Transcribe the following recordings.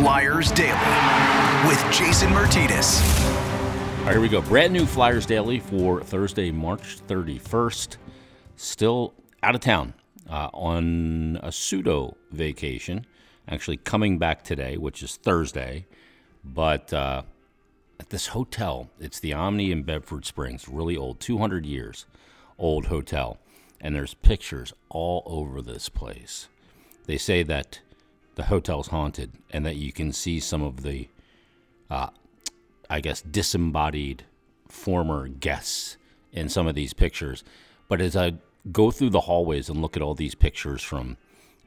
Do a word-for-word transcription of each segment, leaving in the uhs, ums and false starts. Flyers Daily with Jason Martinez. All right, here we go. Brand new Flyers Daily for Thursday, March thirty-first. Still out of town uh, on a pseudo vacation. Actually coming back today, which is Thursday. But uh, at this hotel, it's the Omni in Bedford Springs. Really old, two hundred years old hotel. And there's pictures all over this place. They say that the hotel's haunted and that you can see some of the, uh, I guess, disembodied former guests in some of these pictures. But as I go through the hallways and look at all these pictures from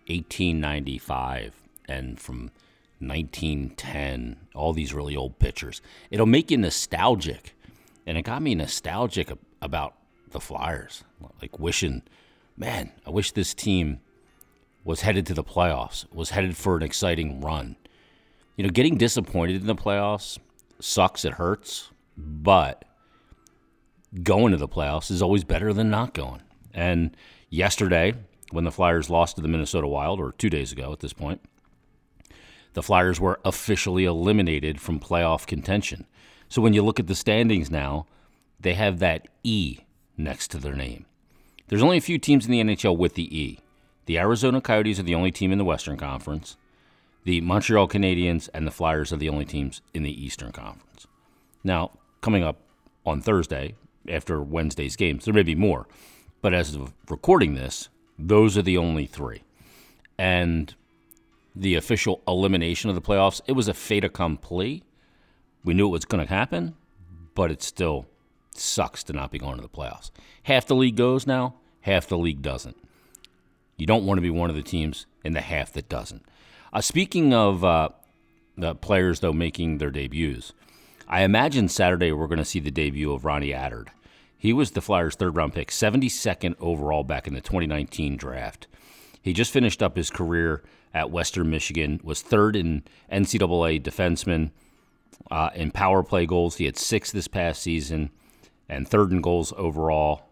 eighteen ninety-five and from nineteen ten, all these really old pictures, it'll make you nostalgic. And it got me nostalgic about the Flyers, like wishing, man, I wish this team was headed to the playoffs, was headed for an exciting run. You know, getting disappointed in the playoffs sucks, it hurts, but going to the playoffs is always better than not going. And yesterday, when the Flyers lost to the Minnesota Wild, or two days ago at this point, the Flyers were officially eliminated from playoff contention. So when you look at the standings now, they have that E next to their name. There's only a few teams in the N H L with the E. The Arizona Coyotes are the only team in the Western Conference. The Montreal Canadiens and the Flyers are the only teams in the Eastern Conference. Now, coming up on Thursday, after Wednesday's games, there may be more. But as of recording this, those are the only three. And the official elimination of the playoffs, it was a fait accompli. We knew it was going to happen, but it still sucks to not be going to the playoffs. Half the league goes now, half the league doesn't. You don't want to be one of the teams in the half that doesn't. Uh, speaking of uh, the players, though, making their debuts, I imagine Saturday we're going to see the debut of Ronnie Attard. He was the Flyers' third-round pick, seventy-second overall back in the twenty nineteen draft. He just finished up his career at Western Michigan, was third in N C double A defenseman uh, in power play goals. He had six this past season and third in goals overall.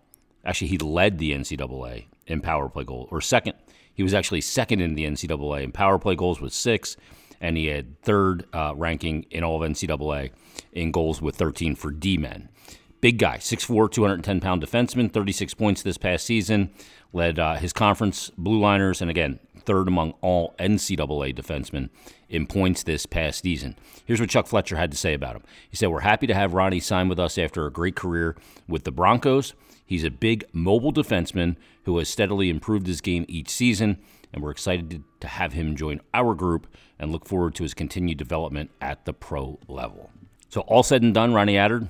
Actually, he led the N C double A in power play goals, or second. He was actually second in the N C double A in power play goals with six, and he had third uh, ranking in all of N C double A in goals with thirteen for D-men. Big guy, six foot four, two hundred ten pound defenseman, thirty-six points this past season, led uh, his conference blue liners, and again, third among all N C double A defensemen in points this past season. Here's what Chuck Fletcher had to say about him. He said, "We're happy to have Ronnie sign with us after a great career with the Broncos. He's a big, mobile defenseman who has steadily improved his game each season, and we're excited to have him join our group and look forward to his continued development at the pro level." So all said and done, Ronnie Attard,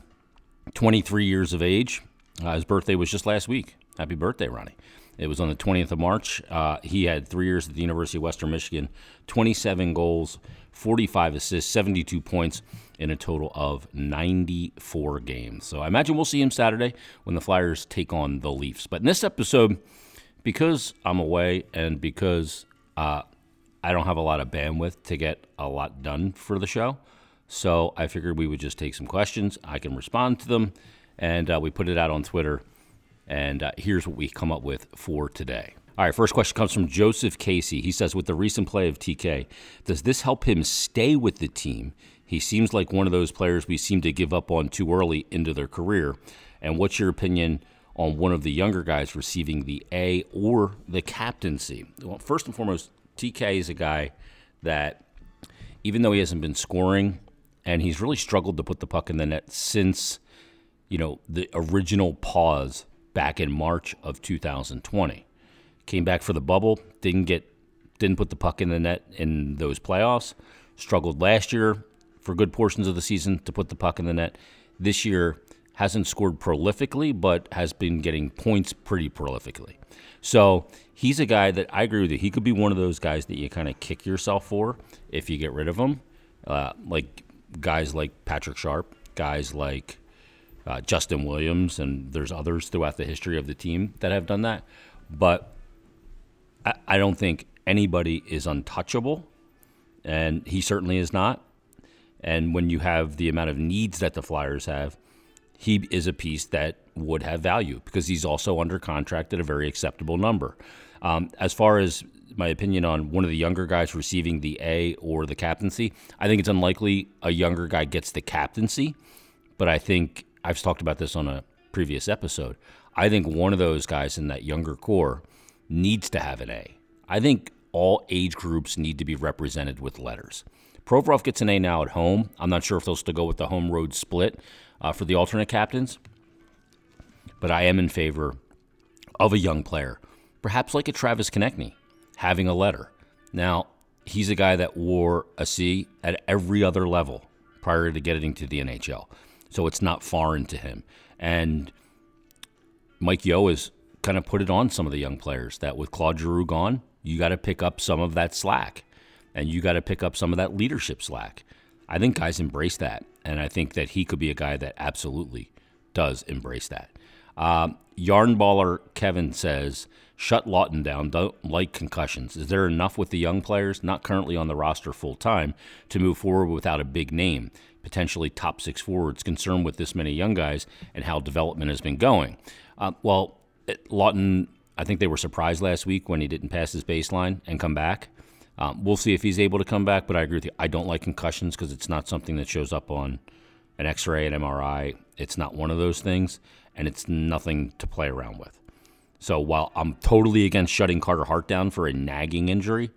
twenty-three years of age. Uh, his birthday was just last week. Happy birthday, Ronnie. It was on the twentieth of March. Uh, he had three years at the University of Western Michigan, twenty-seven goals, forty-five assists, seventy-two points in a total of ninety-four games. So I imagine we'll see him Saturday when the Flyers take on the Leafs. But in this episode, because I'm away and because uh, I don't have a lot of bandwidth to get a lot done for the show, so I figured we would just take some questions. I can respond to them, and uh, we put it out on Twitter. And uh, here's what we come up with for today. All right, first question comes from Joseph Casey. He says, with the recent play of T K, does this help him stay with the team? He seems like one of those players we seem to give up on too early into their career. And what's your opinion on one of the younger guys receiving the A or the captaincy? Well, first and foremost, T K is a guy that, even though he hasn't been scoring, and he's really struggled to put the puck in the net since, you know, the original pause back in March of two thousand twenty. Came back for the bubble, didn't get, didn't put the puck in the net in those playoffs, struggled last year for good portions of the season to put the puck in the net. This year hasn't scored prolifically, but has been getting points pretty prolifically. So he's a guy that I agree with you. He could be one of those guys that you kind of kick yourself for if you get rid of him, uh, like guys like Patrick Sharp, guys like Uh, Justin Williams, and there's others throughout the history of the team that have done that. But I, I don't think anybody is untouchable, and he certainly is not. And when you have the amount of needs that the Flyers have, he is a piece that would have value because he's also under contract at a very acceptable number. Um, as far as my opinion on one of the younger guys receiving the A or the captaincy. I think it's unlikely a younger guy gets the captaincy, but I think I've talked about this on a previous episode. I think one of those guys in that younger core needs to have an A. I think all age groups need to be represented with letters. Provorov gets an A now at home. I'm not sure if they'll still go with the home road split uh, for the alternate captains, but I am in favor of a young player, perhaps like a Travis Konechny, having a letter. Now, he's a guy that wore a C at every other level prior to getting to the N H L, so it's not foreign to him. And Mike Yeo has kind of put it on some of the young players that with Claude Giroux gone, you got to pick up some of that slack, and you got to pick up some of that leadership slack. I think guys embrace that, and I think that he could be a guy that absolutely does embrace that. Um, Yarnballer Kevin says, shut Lawton down, don't like concussions. Is there enough with the young players, not currently on the roster full-time, to move forward without a big name? Potentially top six forwards, concerned with this many young guys and how development has been going. Uh, well, it, Lawton, I think they were surprised last week when he didn't pass his baseline and come back. Um, we'll see if he's able to come back, but I agree with you. I don't like concussions because it's not something that shows up on an X-ray, an M R I. It's not one of those things, and it's nothing to play around with. So while I'm totally against shutting Carter Hart down for a nagging injury,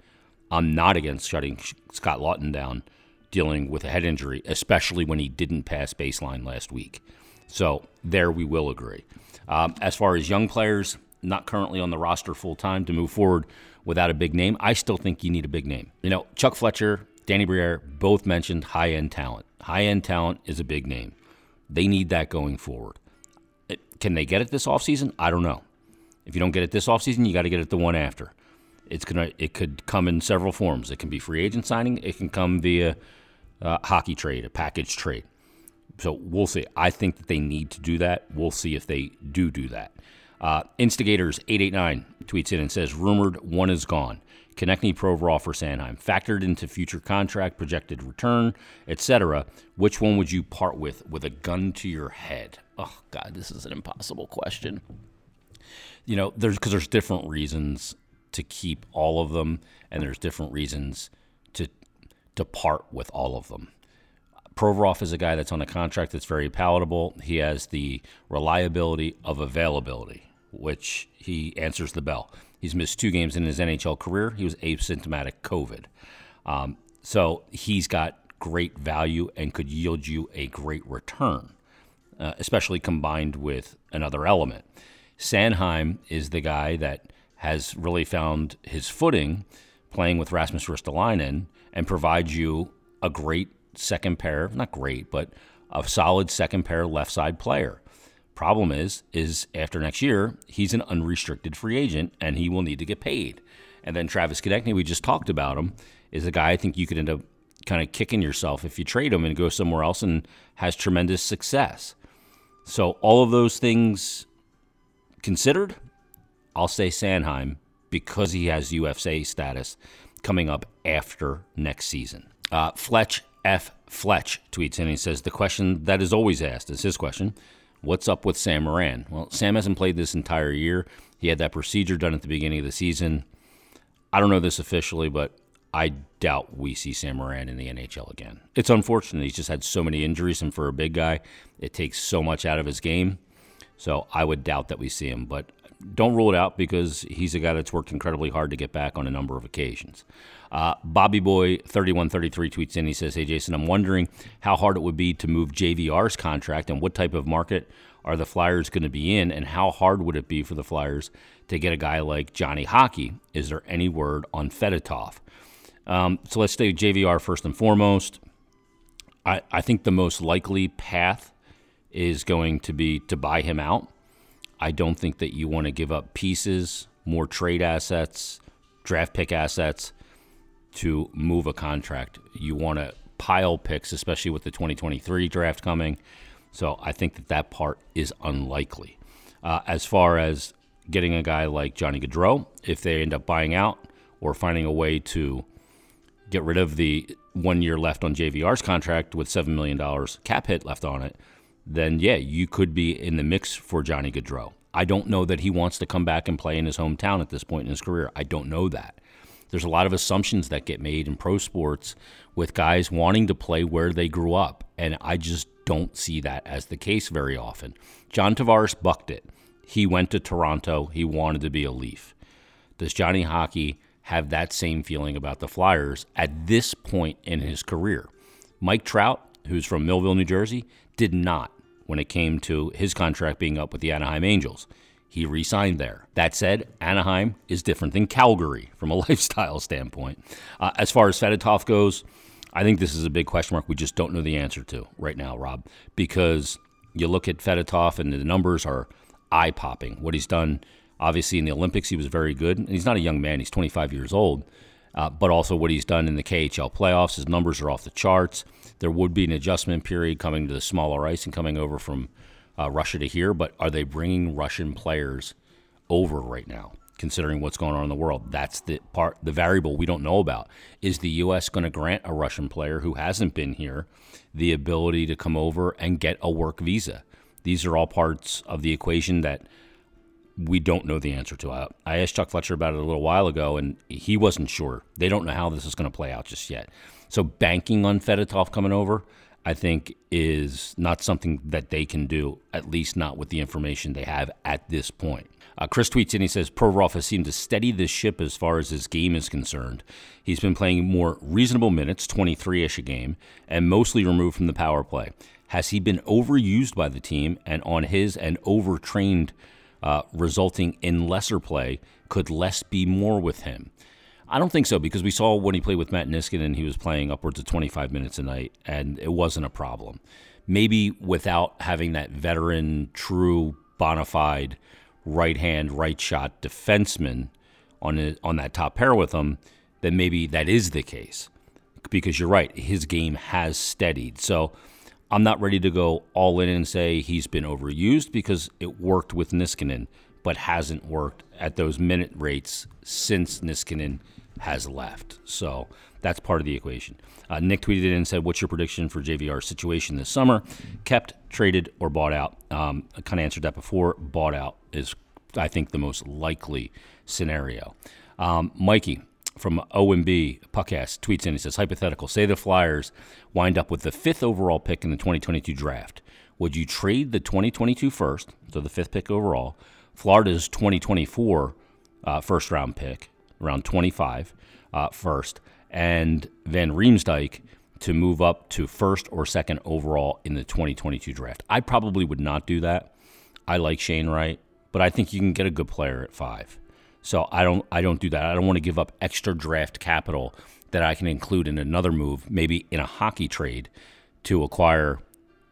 I'm not against shutting Scott Lawton down dealing with a head injury, especially when he didn't pass baseline last week. So there we will agree. Um, as far as young players not currently on the roster full-time to move forward without a big name, I still think you need a big name. You know, Chuck Fletcher, Danny Breyer both mentioned high-end talent. High-end talent is a big name. They need that going forward. It, can they get it this offseason? I don't know. If you don't get it this offseason, you got to get it the one after. It's gonna. It could come in several forms. It can be free agent signing. It can come via Uh, hockey trade, a package trade. So we'll see. I think that they need to do that. We'll see if they do do that. Uh, Instigators eight eight nine tweets in and says, rumored one is gone. Konechny, Provorov for Anaheim. Factored into future contract, projected return, et cetera. Which one would you part with with a gun to your head? Oh, God, this is an impossible question. You know, there's because there's different reasons to keep all of them, and there's different reasons to to part with all of them. Provorov is a guy that's on a contract that's very palatable. He has the reliability of availability, which he answers the bell. He's missed two games in his N H L career. He was asymptomatic COVID. Um, so he's got great value and could yield you a great return, uh, especially combined with another element. Sanheim is the guy that has really found his footing playing with Rasmus Ristolainen and provides you a great second pair, not great, but a solid second pair left side player. Problem is, is after next year, he's an unrestricted free agent and he will need to get paid. And then Travis Konechny, we just talked about him, is a guy I think you could end up kind of kicking yourself if you trade him and go somewhere else and has tremendous success. So all of those things considered, I'll say Sanheim, because he has U F A status coming up after next season. Uh, Fletch F. Fletch tweets in and he says, the question that is always asked is his question, what's up with Sam Morin? Well, Sam hasn't played this entire year. He had that procedure done at the beginning of the season. I don't know this officially, but I doubt we see Sam Morin in the N H L again. It's unfortunate. He's just had so many injuries, and for a big guy, it takes so much out of his game. So I would doubt that we see him, but don't rule it out because he's a guy that's worked incredibly hard to get back on a number of occasions. Uh, Bobby Boy thirty-one thirty-three tweets in. He says, hey, Jason, I'm wondering how hard it would be to move J V R's contract and what type of market are the Flyers going to be in, and how hard would it be for the Flyers to get a guy like Johnny Hockey? Is there any word on Fedotov? Um, so let's stay with J V R first and foremost. I, I think the most likely path is going to be to buy him out. I don't think that you want to give up pieces, more trade assets, draft pick assets to move a contract. You want to pile picks, especially with the twenty twenty-three draft coming. So I think that that part is unlikely. Uh, as far as getting a guy like Johnny Gaudreau, if they end up buying out or finding a way to get rid of the one year left on J V R's contract with seven million dollars cap hit left on it, then yeah, you could be in the mix for Johnny Gaudreau. I don't know that he wants to come back and play in his hometown at this point in his career. I don't know that. There's a lot of assumptions that get made in pro sports with guys wanting to play where they grew up, and I just don't see that as the case very often. John Tavares bucked it. He went to Toronto. He wanted to be a Leaf. Does Johnny Hockey have that same feeling about the Flyers at this point in his career? Mike Trout, who's from Millville, New Jersey, did not when it came to his contract being up with the Anaheim Angels. He re-signed there. That said, Anaheim is different than Calgary from a lifestyle standpoint. Uh, as far as Fedotov goes, I think this is a big question mark we just don't know the answer to right now, Rob, because you look at Fedotov and the numbers are eye-popping. What he's done, obviously, in the Olympics, he was very good. And he's not a young man. He's twenty-five years old. Uh, but also what he's done in the K H L playoffs, his numbers are off the charts. There would be an adjustment period coming to the smaller ice and coming over from Uh, Russia to here, but are they bringing Russian players over right now, considering what's going on in the world? That's the part, the variable we don't know about. Is the U S going to grant a Russian player who hasn't been here the ability to come over and get a work visa? These are all parts of the equation that we don't know the answer to. I, I asked Chuck Fletcher about it a little while ago, and he wasn't sure. They don't know how this is going to play out just yet. So banking on Fedotov coming over, I think, is not something that they can do, at least not with the information they have at this point. Uh, Chris tweets in, he says, Provorov has seemed to steady the ship as far as his game is concerned. He's been playing more reasonable minutes, twenty-three-ish a game, and mostly removed from the power play. Has he been overused by the team and on his and overtrained, uh, resulting in lesser play? Could less be more with him? I don't think so, because we saw when he played with Matt Niskanen, he was playing upwards of twenty-five minutes a night, and it wasn't a problem. Maybe without having that veteran, true, bona fide right-hand, right-shot defenseman on a, on that top pair with him, then maybe that is the case, because you're right, his game has steadied. So I'm not ready to go all in and say he's been overused, because it worked with Niskanen, but hasn't worked at those minute rates since Niskanen has left. So that's part of the equation. Uh, Nick tweeted in and said, what's your prediction for J V R's situation this summer? Kept, traded, or bought out? Um, I kind of answered that before. Bought out is, I think, the most likely scenario. Um, Mikey from O M B Puckcast tweets in and says, hypothetical, say the Flyers wind up with the fifth overall pick in the twenty twenty-two draft. Would you trade the twenty twenty-two first, so the fifth pick overall, Florida's twenty twenty-four uh, first-round pick, round twenty-five uh, first, and Van Riemsdyk to move up to first or second overall in the twenty twenty-two draft? I probably would not do that. I like Shane Wright, but I think you can get a good player at five. So I don't, I don't do that. I don't want to give up extra draft capital that I can include in another move, maybe in a hockey trade, to acquire,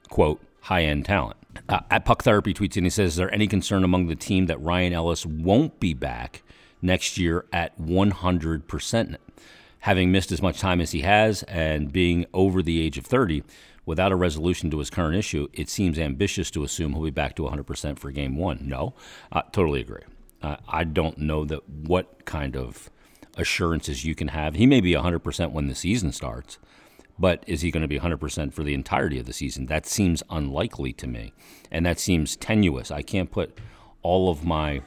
quote, high-end talent. Uh, at Puck Therapy tweets in, he says, is there any concern among the team that Ryan Ellis won't be back next year at one hundred percent? Having missed as much time as he has and being over the age of thirty, without a resolution to his current issue, it seems ambitious to assume he'll be back to one hundred percent for game one. No, I totally agree. Uh, I don't know that what kind of assurances you can have. He may be one hundred percent when the season starts, but is he going to be one hundred percent for the entirety of the season? That seems unlikely to me, and that seems tenuous. I can't put all of my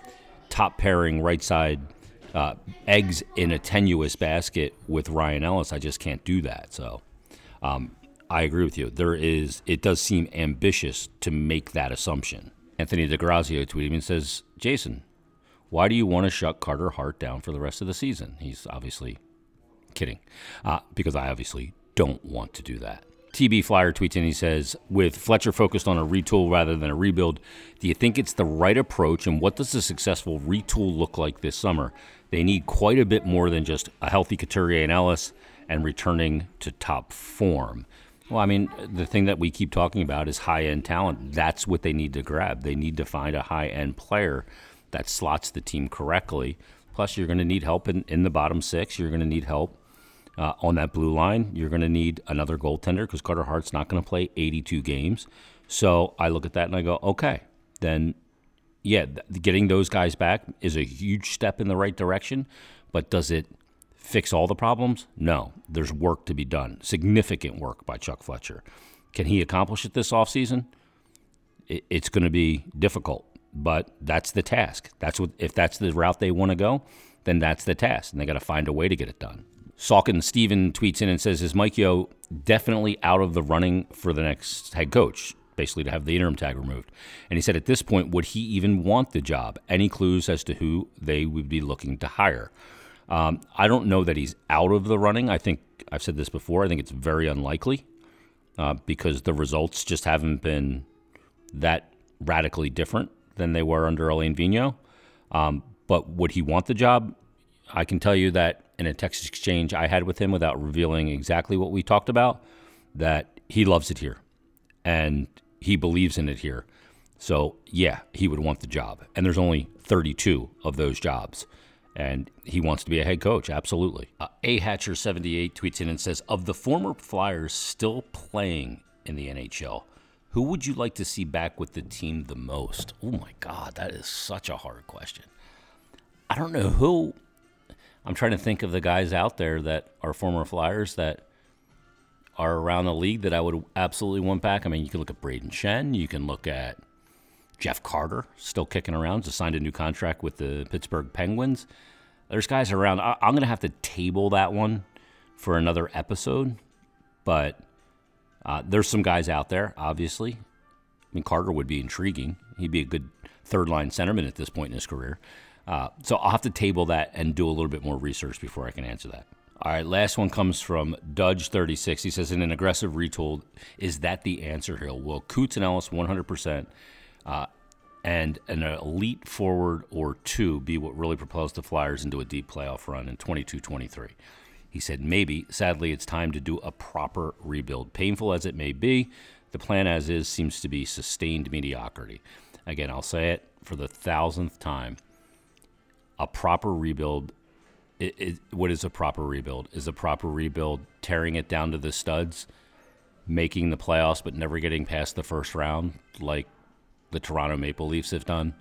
top-pairing right-side uh, eggs in a tenuous basket with Ryan Ellis. I just can't do that. So um, I agree with you. There is. It does seem ambitious to make that assumption. Anthony DeGrazio tweeted and says, Jason, why do you want to shut Carter Hart down for the rest of the season? He's obviously kidding, uh, because I obviously don't want to do that. T B Flyer tweets in, he says, with Fletcher focused on a retool rather than a rebuild, do you think it's the right approach, and what does a successful retool look like this summer? They need quite a bit more than just a healthy Couturier and Ellis and returning to top form. Well, I mean, the thing that we keep talking about is high-end talent. That's what they need to grab. They need to find a high-end player that slots the team correctly. Plus, you're going to need help in, in the bottom six. You're going to need help Uh, on that blue line. You're going to need another goaltender because Carter Hart's not going to play eighty-two games. So I look at that and I go, okay, then, yeah, th- getting those guys back is a huge step in the right direction, but does it fix all the problems? No. There's work to be done, significant work by Chuck Fletcher. Can he accomplish it this offseason? It- it's going to be difficult. But that's the task. That's what if that's the route they want to go, then that's the task, and they got to find a way to get it done. Salkin Steven tweets in and says, "Is Mike Yeo definitely out of the running for the next head coach?" Basically to have the interim tag removed. And he said, at this point, would he even want the job? Any clues as to who they would be looking to hire? Um, I don't know that he's out of the running. I think, I've said this before, I think it's very unlikely uh, because the results just haven't been that radically different than they were under Alain Vigneault. Um, but would he want the job? I can tell you that in a text exchange I had with him, without revealing exactly what we talked about, that he loves it here. And he believes in it here. So, yeah, he would want the job. And there's only thirty-two of those jobs. And he wants to be a head coach, absolutely. Uh, a Hatcher seventy-eight tweets in and says, of the former Flyers still playing in the N H L, who would you like to see back with the team the most? Oh, my God, that is such a hard question. I don't know who. I'm trying to think of the guys out there that are former Flyers that are around the league that I would absolutely want back. I mean, you can look at Braden Shen. You can look at Jeff Carter, still kicking around, just signed a new contract with the Pittsburgh Penguins. There's guys around. I- I'm going to have to table that one for another episode, but uh, there's some guys out there, obviously. I mean, Carter would be intriguing. He'd be a good third-line centerman at this point in his career. Uh, so I'll have to table that and do a little bit more research before I can answer that. All right, last one comes from Dudge thirty-six. He says, in an aggressive retool, is that the answer here? Will Coots and Ellis one hundred percent uh, and an elite forward or two be what really propels the Flyers into a deep playoff run in twenty-two twenty-three? He said, maybe. Sadly, it's time to do a proper rebuild. Painful as it may be, the plan as is seems to be sustained mediocrity. Again, I'll say it for the thousandth time. A proper rebuild It, it, what is a proper rebuild? Is a proper rebuild tearing it down to the studs, making the playoffs but never getting past the first round like the Toronto Maple Leafs have done?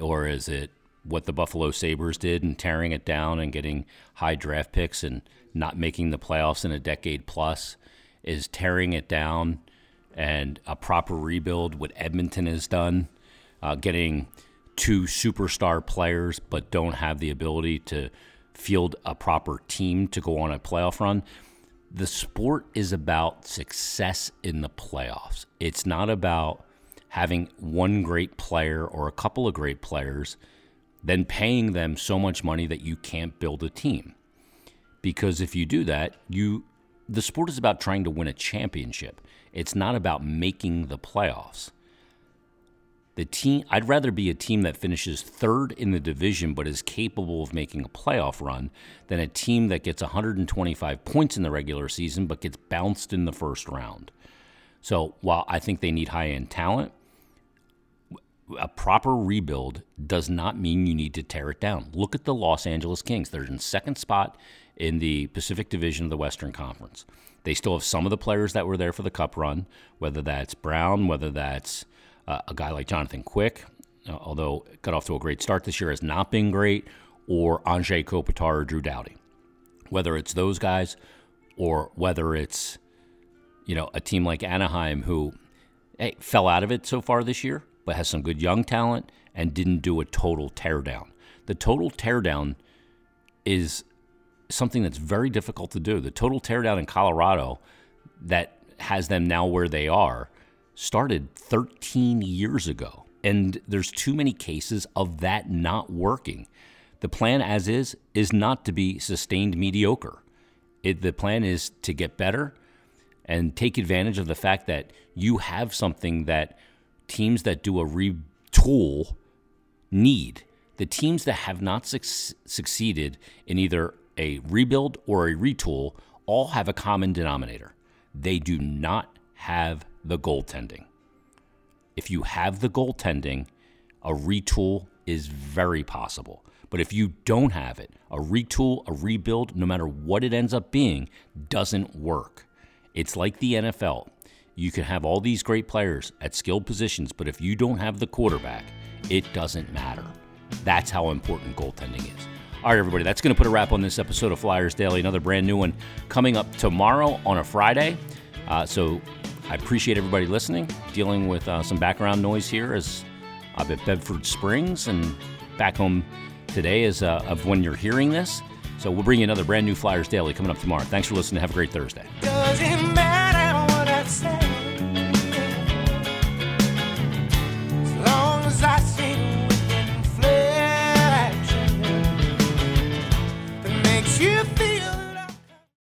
Or is it what the Buffalo Sabres did and tearing it down and getting high draft picks and not making the playoffs in a decade plus? Is tearing it down and a proper rebuild what Edmonton has done, uh, getting two superstar players but don't have the ability to field a proper team to go on a playoff run? The sport is about success in the playoffs. It's not about having one great player or a couple of great players, then paying them so much money that you can't build a team. Because if you do that, you the sport is about trying to win a championship. It's not about making the playoffs. The team, I'd rather be a team that finishes third in the division but is capable of making a playoff run than a team that gets one hundred twenty-five points in the regular season but gets bounced in the first round. So while I think they need high-end talent, a proper rebuild does not mean you need to tear it down. Look at the Los Angeles Kings. They're in second spot in the Pacific Division of the Western Conference. They still have some of the players that were there for the Cup run, whether that's Brown, whether that's Uh, a guy like Jonathan Quick, uh, although got off to a great start this year, has not been great, or Anze Kopitar or Drew Doughty. Whether it's those guys or whether it's, you know, a team like Anaheim who hey, fell out of it so far this year, but has some good young talent and didn't do a total teardown. The total teardown is something that's very difficult to do. The total teardown in Colorado that has them now where they are started thirteen years ago, and there's too many cases of that not working. The plan as is is not to be sustained mediocre. It, the plan is to get better and take advantage of the fact that you have something that teams that do a retool need. The teams that have not su- succeeded in either a rebuild or a retool all have a common denominator. They do not have the goaltending. If you have the goaltending, a retool is very possible. But if you don't have it, a retool, a rebuild, no matter what it ends up being, doesn't work. It's like the N F L. You can have all these great players at skilled positions, but if you don't have the quarterback, it doesn't matter. That's how important goaltending is. All right, everybody, that's going to put a wrap on this episode of Flyers Daily, another brand new one coming up tomorrow on a Friday. Uh, so I appreciate everybody listening, dealing with uh, some background noise here as up at Bedford Springs and back home today as uh, of when you're hearing this. So we'll bring you another brand new Flyers Daily coming up tomorrow. Thanks for listening. Have a great Thursday.